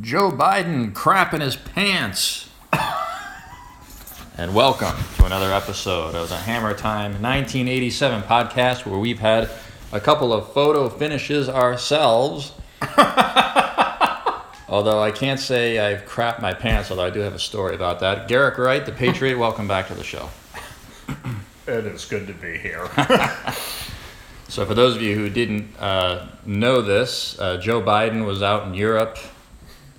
Joe Biden crapping his pants. And welcome to another episode of the Hammer Time 1987 podcast, where we've had a couple of photo finishes ourselves. Although I can't say I've crapped my pants, although I do have a story about that. Garrick Wright, the Patriot, welcome back to the show. It is good to be here. So for those of you who didn't know this, Joe Biden was out in Europe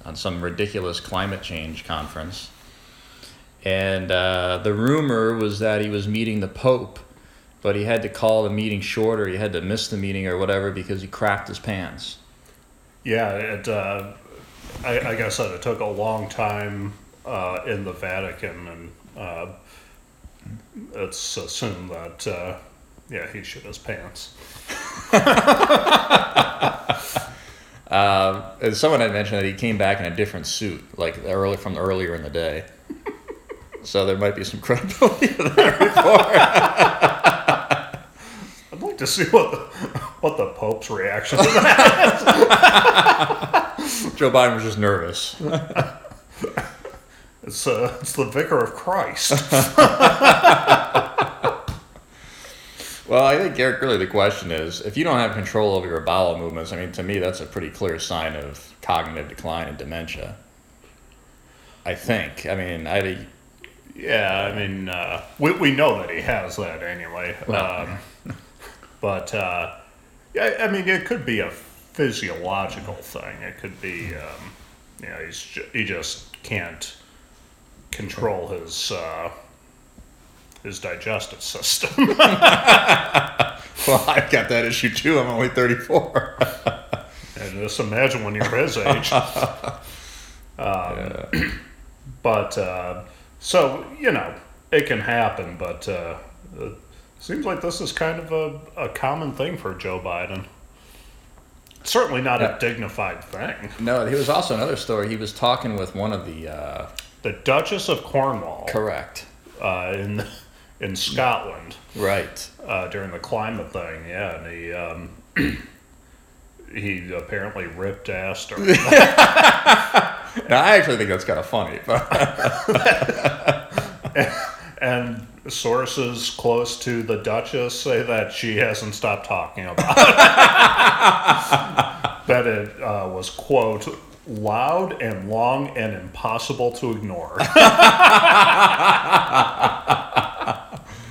on some ridiculous climate change conference. And the rumor was that he was meeting the Pope, but he had to call the meeting short, or he had to miss the meeting or whatever because he crapped his pants. Yeah, like I said, it took a long time in the Vatican, and it's assumed that, he shit his pants. And someone had mentioned that he came back in a different suit, like earlier in the day. So there might be some credibility to that report. I'd like to see what the Pope's reaction to that is. Joe Biden was just nervous. It's the Vicar of Christ. Well, I think, Garrick, really the question is, if you don't have control over your bowel movements, I mean, to me, that's a pretty clear sign of cognitive decline and dementia. I think. I mean, we know that he has that anyway. Well, but, I mean, it could be a physiological thing. It could be, he just can't control his digestive system. Well, I've got that issue too. I'm only 34. And just imagine when you're his age. But so it can happen. But it seems like this is kind of a common thing for Joe Biden. Certainly not a dignified thing. No, he was also another story. He was talking with one of the Duchess of Cornwall. Correct. In Scotland, right? During the climate thing, yeah, and he he apparently ripped ass during that. Now, I actually think that's kind of funny, but and sources close to the Duchess say that she hasn't stopped talking about it. That it was, quote, loud and long and impossible to ignore.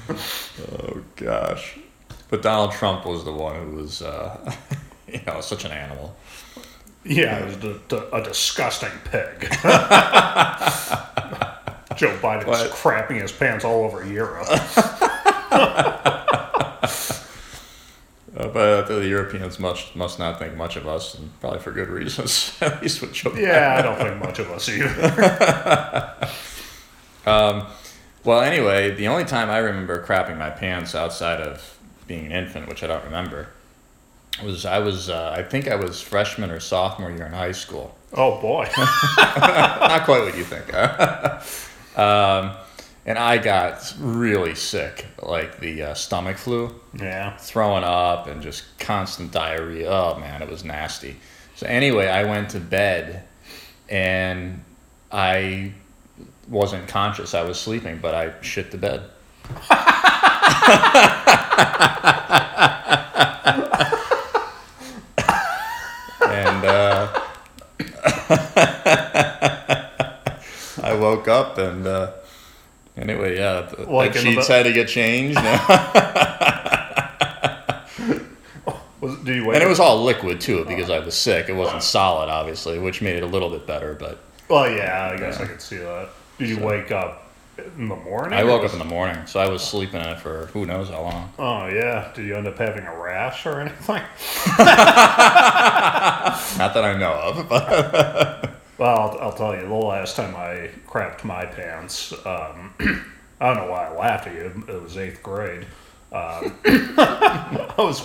Oh, gosh. But Donald Trump was the one who was, such an animal. Yeah, he was a disgusting pig. Joe Biden's crapping his pants all over Europe. But the Europeans must not think much of us, and probably for good reasons. At least with Joe Biden. Yeah, I don't think much of us either. Well, anyway, the only time I remember crapping my pants outside of being an infant, which I don't remember, was I was freshman or sophomore year in high school. Oh, boy. Not quite what you think. And I got really sick, like the stomach flu. Yeah. Throwing up and just constant diarrhea. Oh, man, it was nasty. So anyway, I went to bed, and I wasn't conscious. I was sleeping, but I shit the bed. And I woke up and... anyway, yeah, the sheets had to get changed. And it was all liquid, too, because I was sick. It wasn't solid, obviously, which made it a little bit better. But well, yeah, I guess I could see that. Did you wake up in the morning? I woke up in the morning, so I was sleeping in it for who knows how long. Oh, yeah. Did you end up having a rash or anything? Not that I know of, but... Well, I'll tell you, the last time I crapped my pants, I don't know why I laughed at you, it was 8th grade. I was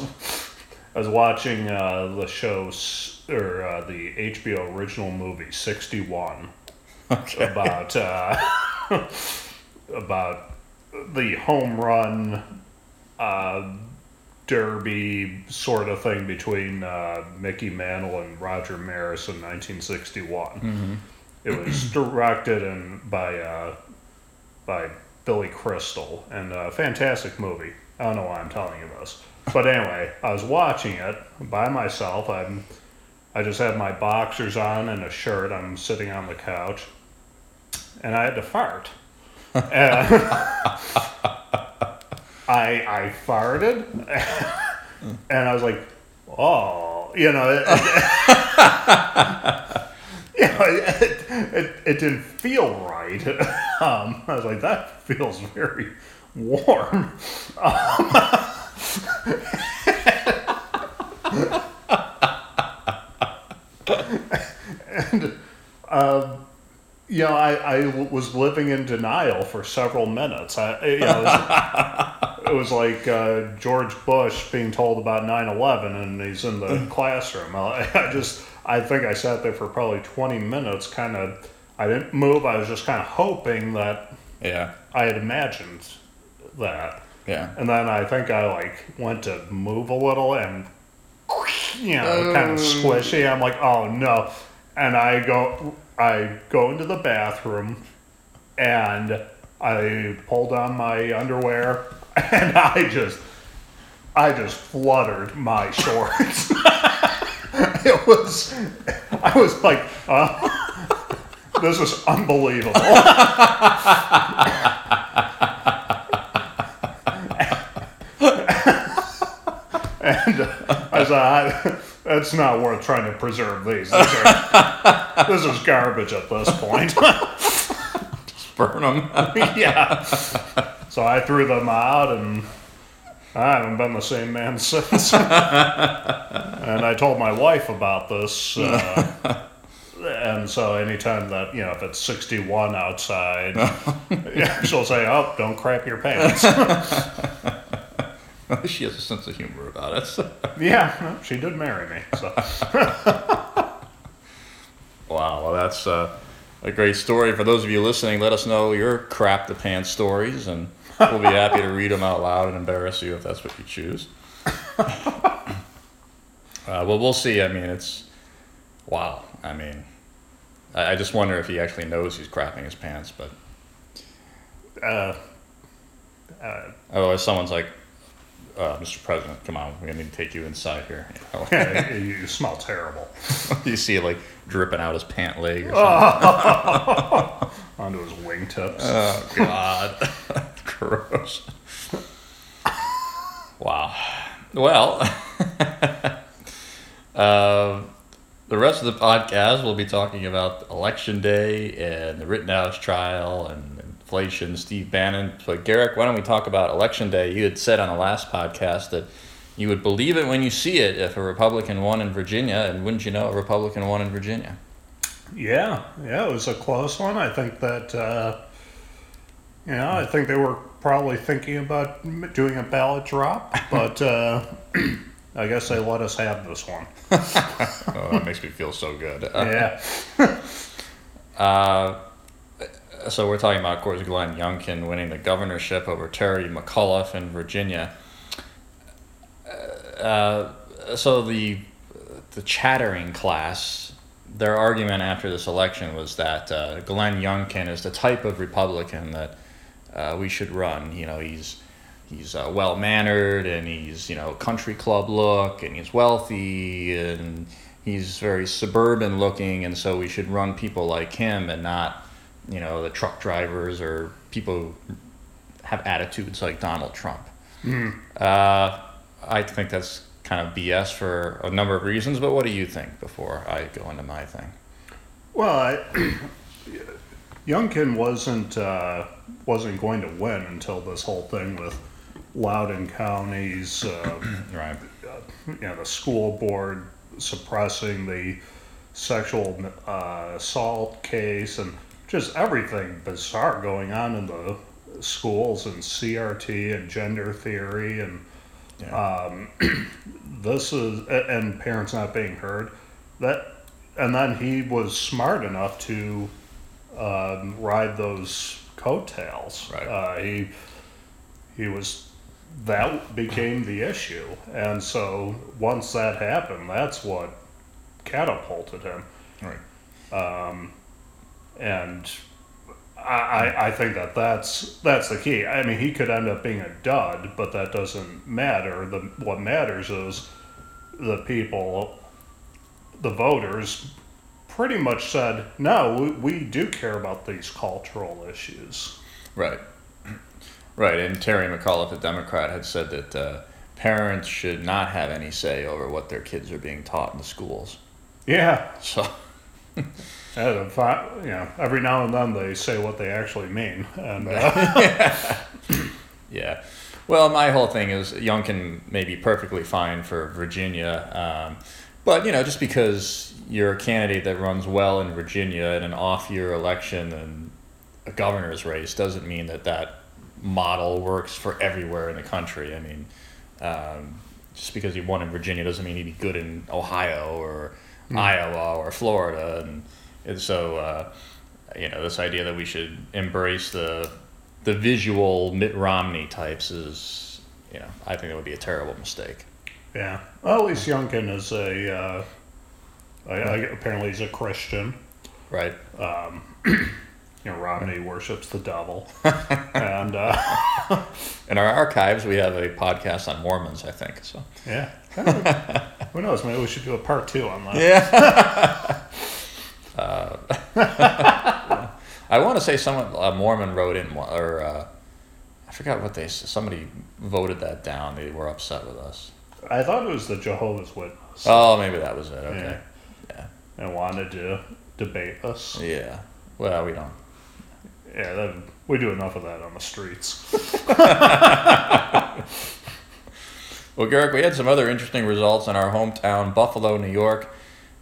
watching the show, or the HBO original movie, 61. Okay. About, about the home run derby sort of thing between Mickey Mantle and Roger Maris in 1961. Mm-hmm. It was directed by Billy Crystal, and a fantastic movie. I don't know why I'm telling you this. But anyway, I was watching it by myself. I just had my boxers on and a shirt. I'm sitting on the couch, and I had to fart. And I farted, and I was like, oh, you know, it didn't feel right. I was like, that feels very warm. You know, I was living in denial for several minutes. It was like George Bush being told about 9/11, and he's in the classroom. I think I sat there for probably 20 minutes, kind of, I didn't move. I was just kind of hoping that I had imagined that. Yeah. And then I think I, went to move a little and, kind of squishy. I'm like, oh, no. And I go into the bathroom, and I pull down my underwear, and I just fluttered my shorts. I was like, this is unbelievable. And I said, that's not worth trying to preserve these. This is garbage at this point. Just burn them. Yeah. So I threw them out, and I haven't been the same man since. And I told my wife about this. And so anytime that, if it's 61 outside, she'll say, oh, don't crap your pants. She has a sense of humor about it. So. Yeah, well, she did marry me. So. Wow, well, that's a great story. For those of you listening, let us know your crap the pants stories, and we'll be happy to read them out loud and embarrass you if that's what you choose. Well, we'll see. I mean, it's... Wow. I mean, I just wonder if he actually knows he's crapping his pants, but... Otherwise, someone's like... Mr. President, come on, we're going to need to take you inside here. You smell terrible. You see it dripping out his pant leg or something. Onto his wingtips. Oh, God. Gross. Wow. Well, the rest of the podcast, we'll be talking about Election Day and the Rittenhouse trial and inflation, Steve Bannon. So, Garrick, why don't we talk about Election Day? You had said on the last podcast that you would believe it when you see it if a Republican won in Virginia, and wouldn't you know, a Republican won in Virginia? Yeah, it was a close one. I think that, I think they were probably thinking about doing a ballot drop, but I guess they let us have this one. Oh, that makes me feel so good. So we're talking about, of course, Glenn Youngkin winning the governorship over Terry McAuliffe in Virginia. So the chattering class, their argument after this election was that Glenn Youngkin is the type of Republican that we should run. You know, he's well mannered, and he's country club look, and he's wealthy, and he's very suburban looking, and so we should run people like him and not, the truck drivers or people who have attitudes like Donald Trump. Mm. I think that's kind of BS for a number of reasons, but what do you think before I go into my thing? Well, Youngkin wasn't going to win until this whole thing with Loudoun County's, right. The school board suppressing the sexual assault case, and just everything bizarre going on in the schools, and CRT and gender theory, and and parents not being heard. That, and then he was smart enough to ride those coattails. Right. He was that became the issue. And so once that happened, that's what catapulted him. Right. And I think that that's the key. I mean, he could end up being a dud, but that doesn't matter. What matters is the people, the voters, pretty much said, no, we do care about these cultural issues. Right. Right, and Terry McAuliffe, a Democrat, had said that parents should not have any say over what their kids are being taught in the schools. Yeah. So... every now and then they say what they actually mean. And, yeah. Well, my whole thing is Youngkin may be perfectly fine for Virginia, but, you know, just because you're a candidate that runs well in Virginia in an off-year election and a governor's race doesn't mean that that model works for everywhere in the country. I mean, just because he won in Virginia doesn't mean he'd be good in Ohio or Iowa or Florida. And so, you know, this idea that we should embrace the visual Mitt Romney types is, you know, I think that would be a terrible mistake. Yeah. Well, at least Youngkin is apparently he's a Christian. Right. You know, Romney worships the devil. And in our archives, we have a podcast on Mormons, I think. So yeah. Who knows? Maybe we should do a part 2 on that. Yeah. I want to say someone, a Mormon wrote in, or I forgot what somebody voted that down. They were upset with us. I thought it was the Jehovah's Witness. Oh, maybe that was it. Okay. Yeah. And wanted to debate us. Yeah. Well, we don't. Yeah, we do enough of that on the streets. Well, Garrick, we had some other interesting results in our hometown, Buffalo, New York.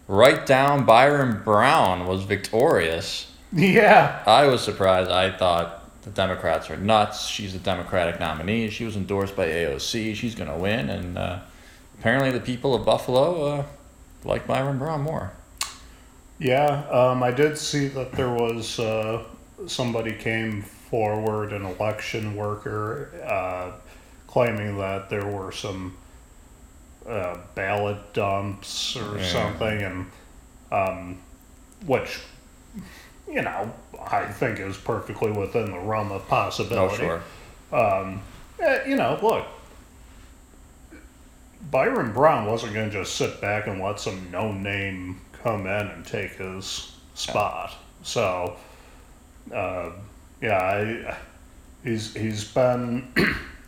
Right down, Byron Brown was victorious. Yeah. I was surprised. I thought the Democrats are nuts. She's a Democratic nominee. She was endorsed by AOC. She's going to win. And apparently the people of Buffalo like Byron Brown more. Yeah, I did see that there was somebody came forward, an election worker, claiming that there were some ballot dumps or something, and which, you know, I think is perfectly within the realm of possibility. Oh, sure. You know, look, Byron Brown wasn't going to just sit back and let some no-name come in and take his spot. So, he's been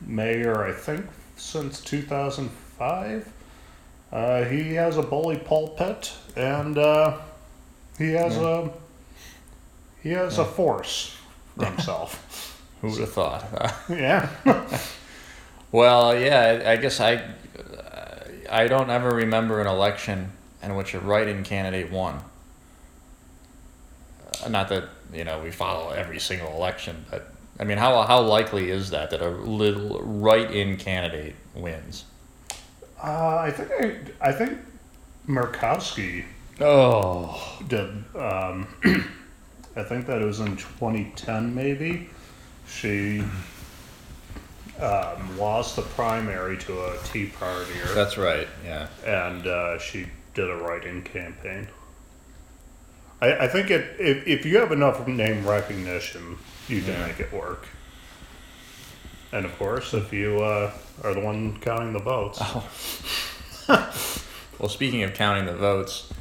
mayor, I think, since 2005. He has a bully pulpit, and he has a force for himself. Who would have thought? Yeah. Well, yeah. I guess I don't ever remember an election in which a write-in candidate won. Not that, you know, we follow every single election, but I mean, how likely is that a little write-in candidate wins? I think Murkowski did. I think that it was in 2010, maybe. She lost the primary to a Tea Partier. That's right, yeah. And she did a write-in campaign. I think if you have enough name recognition, you can make it work. And of course, if you are the one counting the votes. Oh. Well, speaking of counting the votes,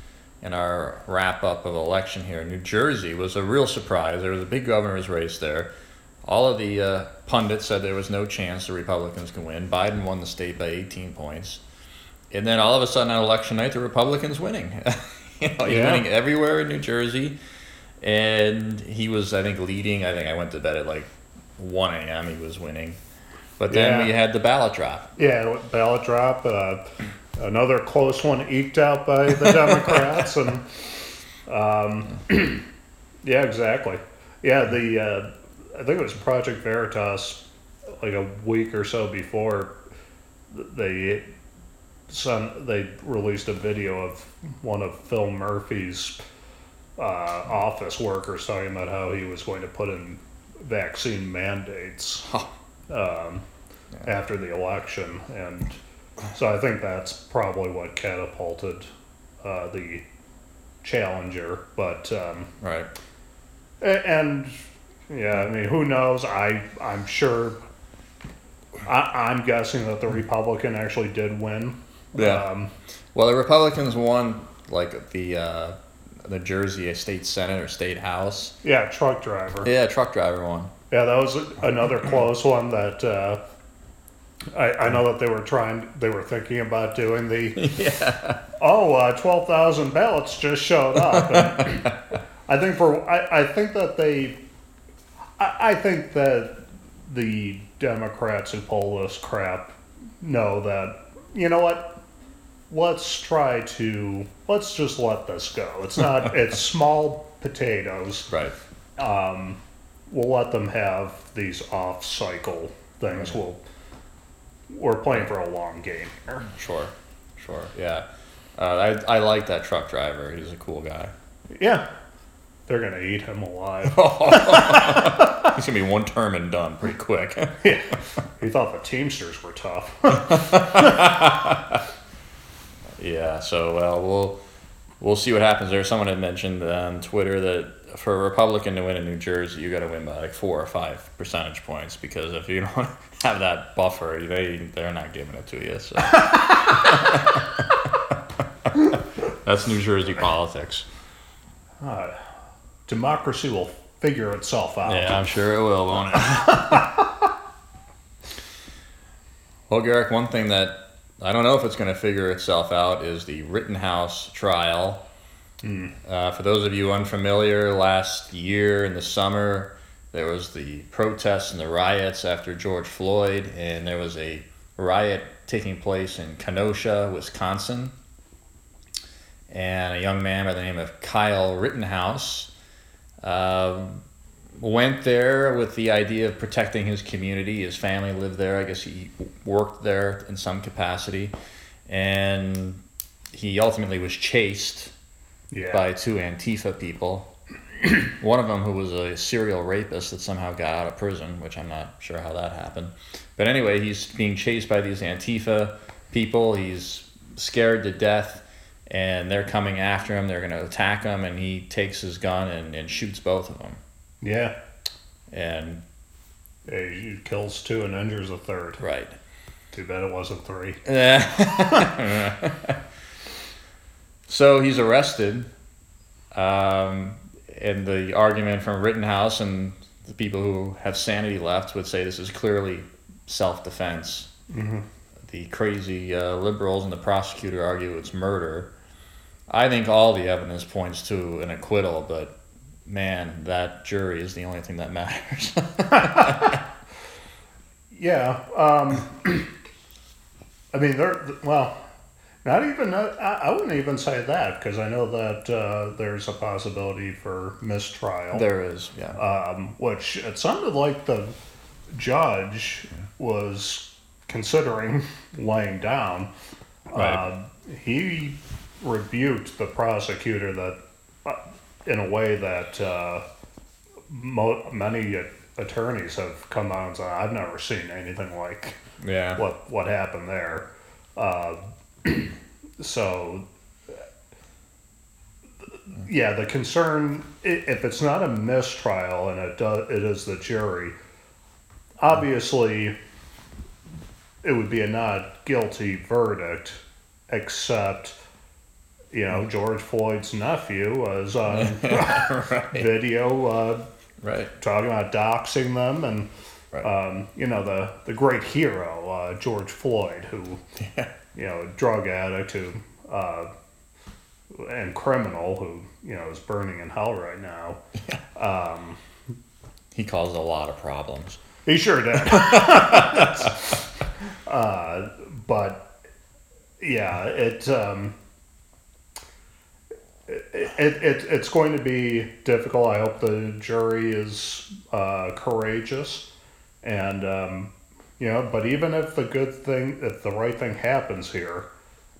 in our wrap-up of election here, New Jersey was a real surprise. There was a big governor's race there. All of the pundits said there was no chance the Republicans could win. Biden won the state by 18 points. And then all of a sudden on election night, the Republicans winning. You know, he's winning everywhere in New Jersey. And he was, I think, leading. I think I went to bed at like 1 a.m. He was winning. But then we had the ballot drop. Yeah, ballot drop. Another close one eked out by the Democrats. And yeah, exactly. Yeah, I think it was Project Veritas like a week or so before they released a video of one of Phil Murphy's office workers talking about how he was going to put in vaccine mandates. after the election. And so I think that's probably what catapulted the challenger. But right. And yeah, I mean, who knows? I'm sure. I'm guessing that the Republican actually did win. Yeah. Well, the Republicans won like the Jersey State Senate or State House. Yeah, truck driver. Yeah, truck driver won. Yeah, that was another close one that I know that they were thinking about doing the. Yeah. 12,000 ballots just showed up. And I think that the Democrats who pull this crap know that, you know what, let's just let this go. It's not, it's small potatoes. Right. We'll let them have these off-cycle things. Right. We're playing for a long game here. Sure, yeah. I like that truck driver. He's a cool guy. Yeah. They're going to eat him alive. He's going to be one term and done pretty quick. Yeah. He thought the Teamsters were tough. Yeah, so we'll see what happens there. Someone had mentioned on Twitter that for a Republican to win in New Jersey, you got to win by like 4 or 5 percentage points, because if you don't have that buffer, they're not giving it to you. So. That's New Jersey politics. Democracy will figure itself out. Yeah, I'm sure it will, won't it? Well, Garrick, one thing that I don't know if it's going to figure itself out is the Rittenhouse trial. Mm. For those of you unfamiliar, last year in the summer, there was the protests and the riots after George Floyd, and there was a riot taking place in Kenosha, Wisconsin. And a young man by the name of Kyle Rittenhouse went there with the idea of protecting his community. His family lived there. I guess he worked there in some capacity. And he ultimately was chased by 2 Antifa people. One of them who was a serial rapist that somehow got out of prison, which I'm not sure how that happened. But anyway, he's being chased by these Antifa people. He's scared to death. And they're coming after him. They're going to attack him, and he takes his gun and shoots both of them. Yeah. And he kills 2 and injures a 3rd. Right. Too bad it wasn't 3. So he's arrested, and the argument from Rittenhouse and the people who have sanity left would say this is clearly self-defense. Mm-hmm. The crazy liberals and the prosecutor argue it's murder. I think all the evidence points to an acquittal, but man, that jury is the only thing that matters. Yeah. I mean, I wouldn't even say that, because I know that there's a possibility for mistrial. There is, yeah. Which it sounded like the judge was considering laying down. Right. He rebuked the prosecutor that, in a way that many attorneys have come out and said, I've never seen anything like what happened there. So, yeah, the concern, if it's not a mistrial and it is the jury, obviously it would be a not guilty verdict, except, you know, George Floyd's nephew was on video talking about doxing them, and, you know, the great hero, George Floyd, who, you know, a drug addict who, and criminal who, you know, is burning in hell right now. Yeah. He caused a lot of problems. He sure did. But yeah, it's going to be difficult. I hope the jury is courageous, and you know. But even if the right thing happens here,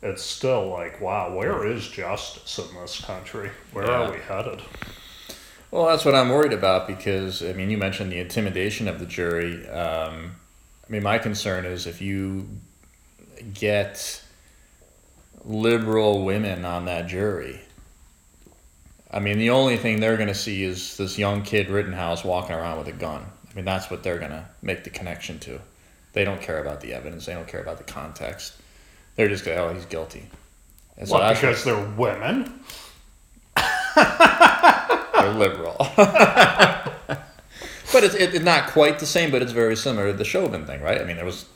it's still like, wow, where is justice in this country? Where are we headed? Well, that's what I'm worried about, because, I mean, you mentioned the intimidation of the jury. I mean, my concern is if you get liberal women on that jury, I mean, the only thing they're going to see is this young kid Rittenhouse walking around with a gun. I mean, that's what they're going to make the connection to. They don't care about the evidence. They don't care about the context. They're just going, oh, he's guilty. And so what, because they're women? They're liberal. But it's not quite the same, but it's very similar to the Chauvin thing, right? I mean, there was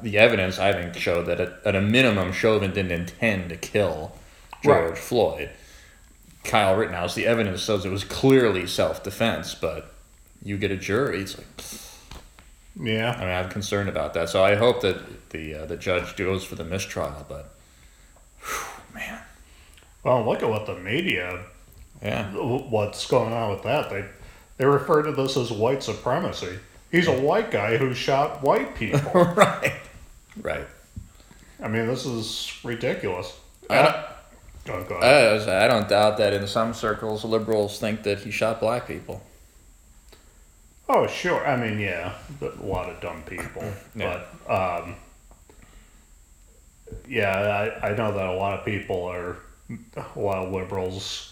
the evidence, I think, showed that at a minimum, Chauvin didn't intend to kill George right. Floyd. Kyle Rittenhouse, the evidence says it was clearly self-defense, but you get a jury, it's like, pfft. Yeah. I mean, I'm concerned about that. So I hope that the judge goes for the mistrial, but, whew, man. Well, look at what the media, yeah, what's going on with that. They refer to this as white supremacy. He's a white guy who shot white people. Right. Right. I mean, this is ridiculous. I don't doubt that in some circles, liberals think that he shot black people. Oh, sure. I mean, yeah, a lot of dumb people. Yeah. But, yeah, I know that a lot of liberals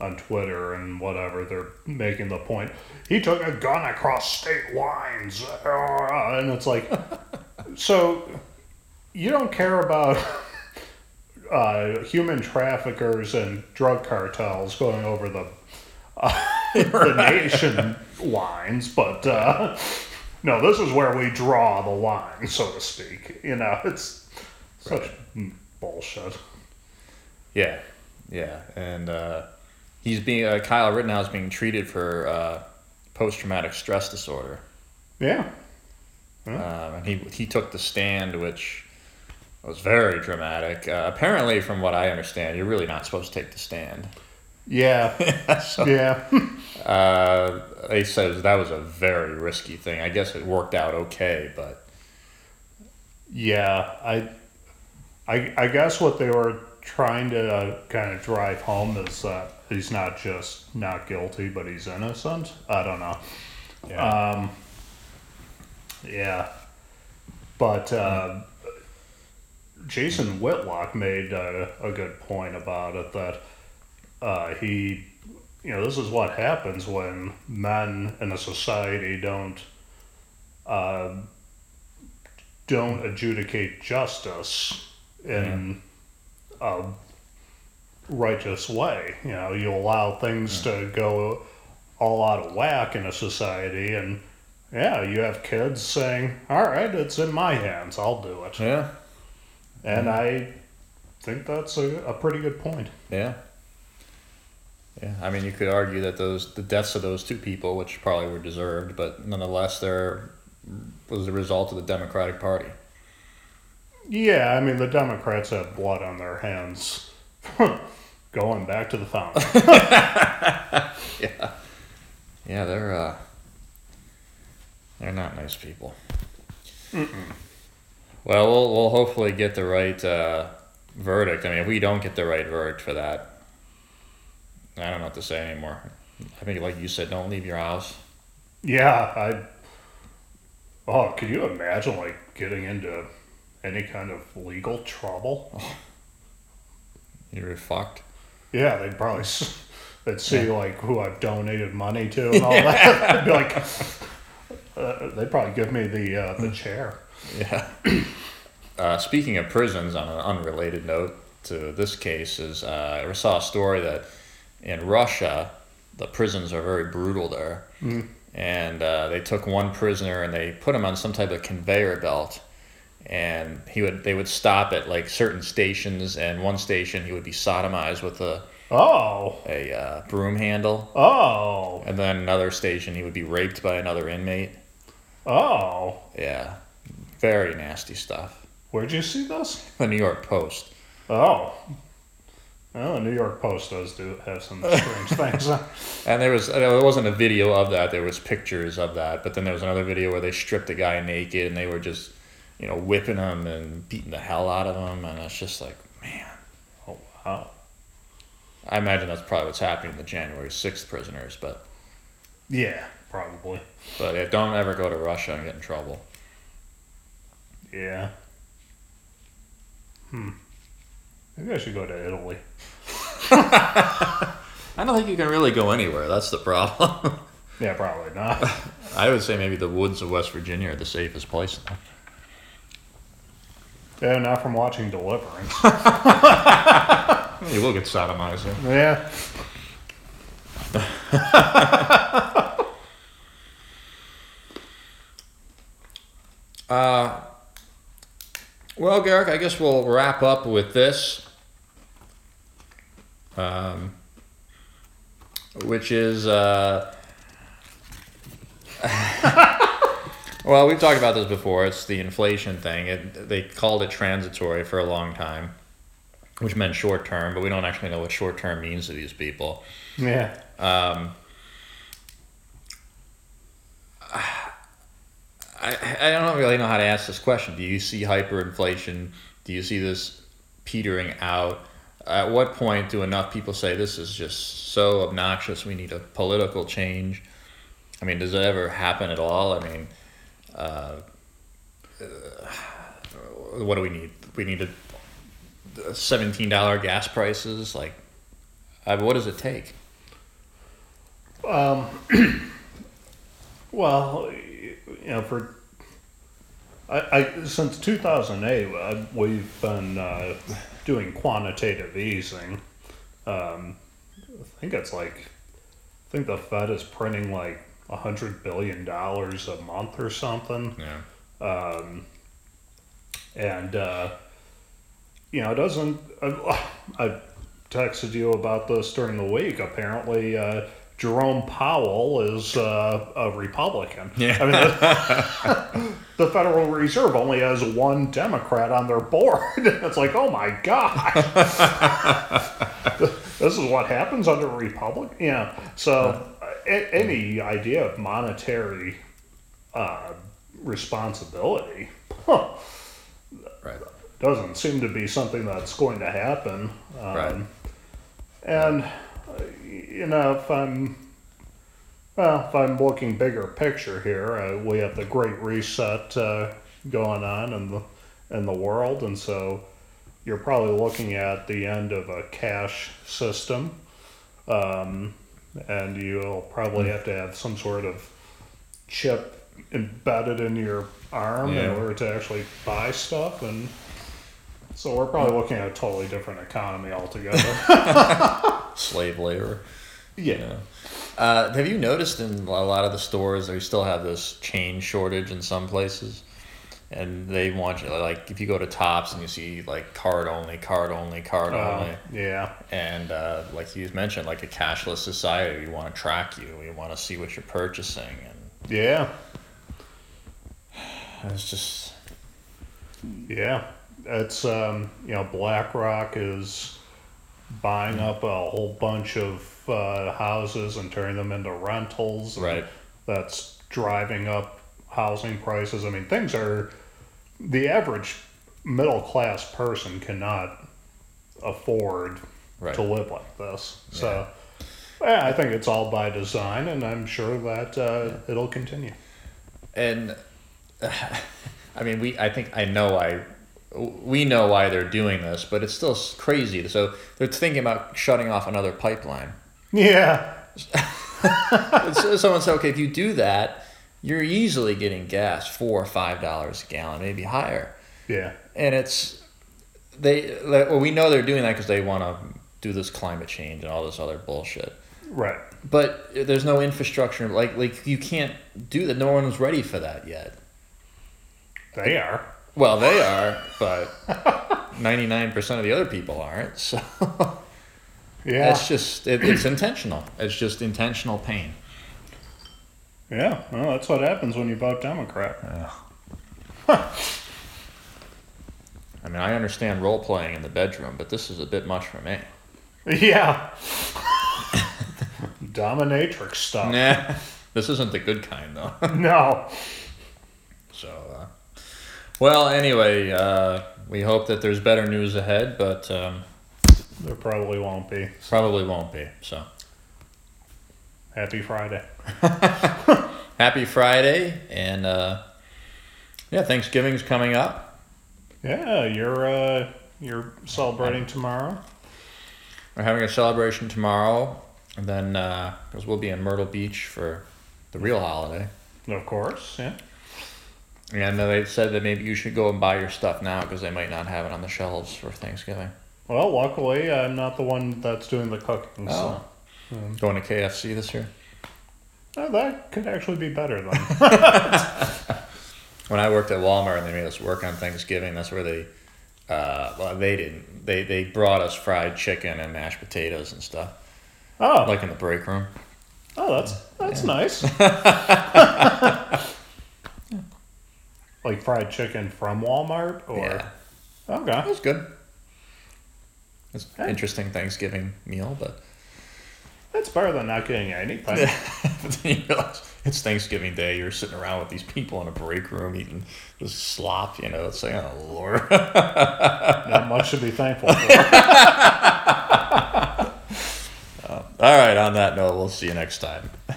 on Twitter and whatever, they're making the point, he took a gun across state lines. And it's like, so you don't care about human traffickers and drug cartels going over the nation lines, but no, this is where we draw the line, so to speak. You know, it's such bullshit. Yeah, yeah, and he's being Kyle Rittenhouse being treated for post-traumatic stress disorder. Yeah, and he took the stand, which was very dramatic. Apparently, from what I understand, you're really not supposed to take the stand. Yeah. So, yeah. They said that was a very risky thing. I guess it worked out okay, but yeah, I guess what they were trying to kind of drive home is that he's not just not guilty, but he's innocent. I don't know. Yeah. Yeah. But Jason Whitlock made a good point about it, that he, you know, this is what happens when men in a society don't adjudicate justice in a righteous way. You know, you allow things to go all out of whack in a society, and yeah, you have kids saying, all right, it's in my hands, I'll do it. Yeah. And I think that's a pretty good point. Yeah. Yeah, I mean, you could argue that the deaths of those two people, which probably were deserved, but nonetheless, there was the result of the Democratic Party. Yeah, I mean, the Democrats have blood on their hands. Going back to the fountain. Yeah, yeah, they're not nice people. Mm-mm. Well, we'll hopefully get the right verdict. I mean, if we don't get the right verdict for that, I don't know what to say anymore. I think, like you said, don't leave your house. Yeah, Oh, could you imagine, like, getting into any kind of legal trouble? Oh. You're fucked. Yeah, they'd see, like, who I've donated money to and all that. They'd be like, they'd probably give me the chair. Yeah. Speaking of prisons, on an unrelated note to this case, is I saw a story that in Russia, the prisons are very brutal there. Mm. And they took one prisoner and they put him on some type of conveyor belt. And they would stop at, like, certain stations, and one station he would be sodomized with a broom handle. Oh. And then another station he would be raped by another inmate. Oh. Yeah. Very nasty stuff. Where'd you see this? The New York Post. Oh. Well, the New York Post does have some strange things. And there wasn't a video of that. There was pictures of that. But then there was another video where they stripped a guy naked and they were just, you know, whipping him and beating the hell out of him. And it's just like, man. Oh, wow. I imagine that's probably what's happening to the January 6th prisoners. But yeah, probably. But don't ever go to Russia and get in trouble. Yeah. Maybe I should go to Italy. I don't think you can really go anywhere. That's the problem. Yeah, probably not. I would say maybe the woods of West Virginia are the safest place, though. Yeah, not from watching Deliverance. You will get sodomized. Yeah. Well, Garrick, I guess we'll wrap up with this, which is... Well, we've talked about this before. It's the inflation thing. They called it transitory for a long time, which meant short term, but we don't actually know what short term means to these people. Yeah. I don't really know how to ask this question. Do you see hyperinflation? Do you see this petering out? At what point do enough people say this is just so obnoxious, we need a political change? I mean, does it ever happen at all? I mean, what do we need? We need $17 gas prices. Like, what does it take? Well, you know, since 2008, we've been doing quantitative easing. I think the Fed is printing like $100 billion a month or something. Yeah. It doesn't. I texted you about this during the week. Apparently, Jerome Powell is a Republican. Yeah. I mean, the Federal Reserve only has one Democrat on their board. It's like, oh my God. This is what happens under a Republican. Yeah. So any idea of monetary responsibility doesn't seem to be something that's going to happen. And you know, if I'm looking bigger picture here, we have the Great Reset going on in the world, and so you're probably looking at the end of a cash system, and you'll probably have to have some sort of chip embedded in your arm in order to actually buy stuff, and so we're probably looking at a totally different economy altogether. Slave labor. Yeah. You know. Have you noticed in a lot of the stores they still have this change shortage in some places? And they want you, like, if you go to Tops and you see, like, card only. Yeah. And, like you mentioned, like a cashless society, we want to track you. We want to see what you're purchasing. And yeah. It's just... Yeah. It's, BlackRock is buying up a whole bunch of houses and turning them into rentals. Right. That's driving up housing prices. I mean, things are... The average middle-class person cannot afford to live like this. Yeah. So, yeah, I think it's all by design, and I'm sure that it'll continue. And, I mean, we know why they're doing this, but it's still crazy. So they're thinking about shutting off another pipeline. Yeah. Someone said, okay, if you do that, you're easily getting gas $4 or $5 a gallon, maybe higher. Yeah. And it's we know they're doing that because they want to do this climate change and all this other bullshit. Right. But there's no infrastructure. Like you can't do that. No one's ready for that yet. They are. Well, they are, but 99% of the other people aren't. So yeah, it's just it's intentional. It's just intentional pain. Yeah, well, that's what happens when you vote Democrat. Yeah. Huh. I mean, I understand role-playing in the bedroom, but this is a bit much for me. Yeah. Dominatrix stuff. Nah, this isn't the good kind, though. No. So, well, anyway, we hope that there's better news ahead, but... there probably won't be. So. Happy Friday. Happy Friday, and Yeah, Thanksgiving's coming up. Yeah, you're celebrating tomorrow. We're having a celebration tomorrow, and then because we'll be in Myrtle Beach for the real holiday. Of course, yeah. And they said that maybe you should go and buy your stuff now because they might not have it on the shelves for Thanksgiving. Well, luckily, I'm not the one that's doing the cooking. Oh. So. Going to KFC this year? Oh, that could actually be better, then. When I worked at Walmart and they made us work on Thanksgiving, that's where they... well, they didn't. They brought us fried chicken and mashed potatoes and stuff. Oh. Like in the break room. Oh, that's nice. Like fried chicken from Walmart? Or yeah. Okay. That was good. It's an interesting Thanksgiving meal, but... That's better than not getting anything. But then you realize it's Thanksgiving Day. You're sitting around with these people in a break room eating this slop, you know. It's like, oh, Lord. Not much to be thankful for. All right, on that note, we'll see you next time.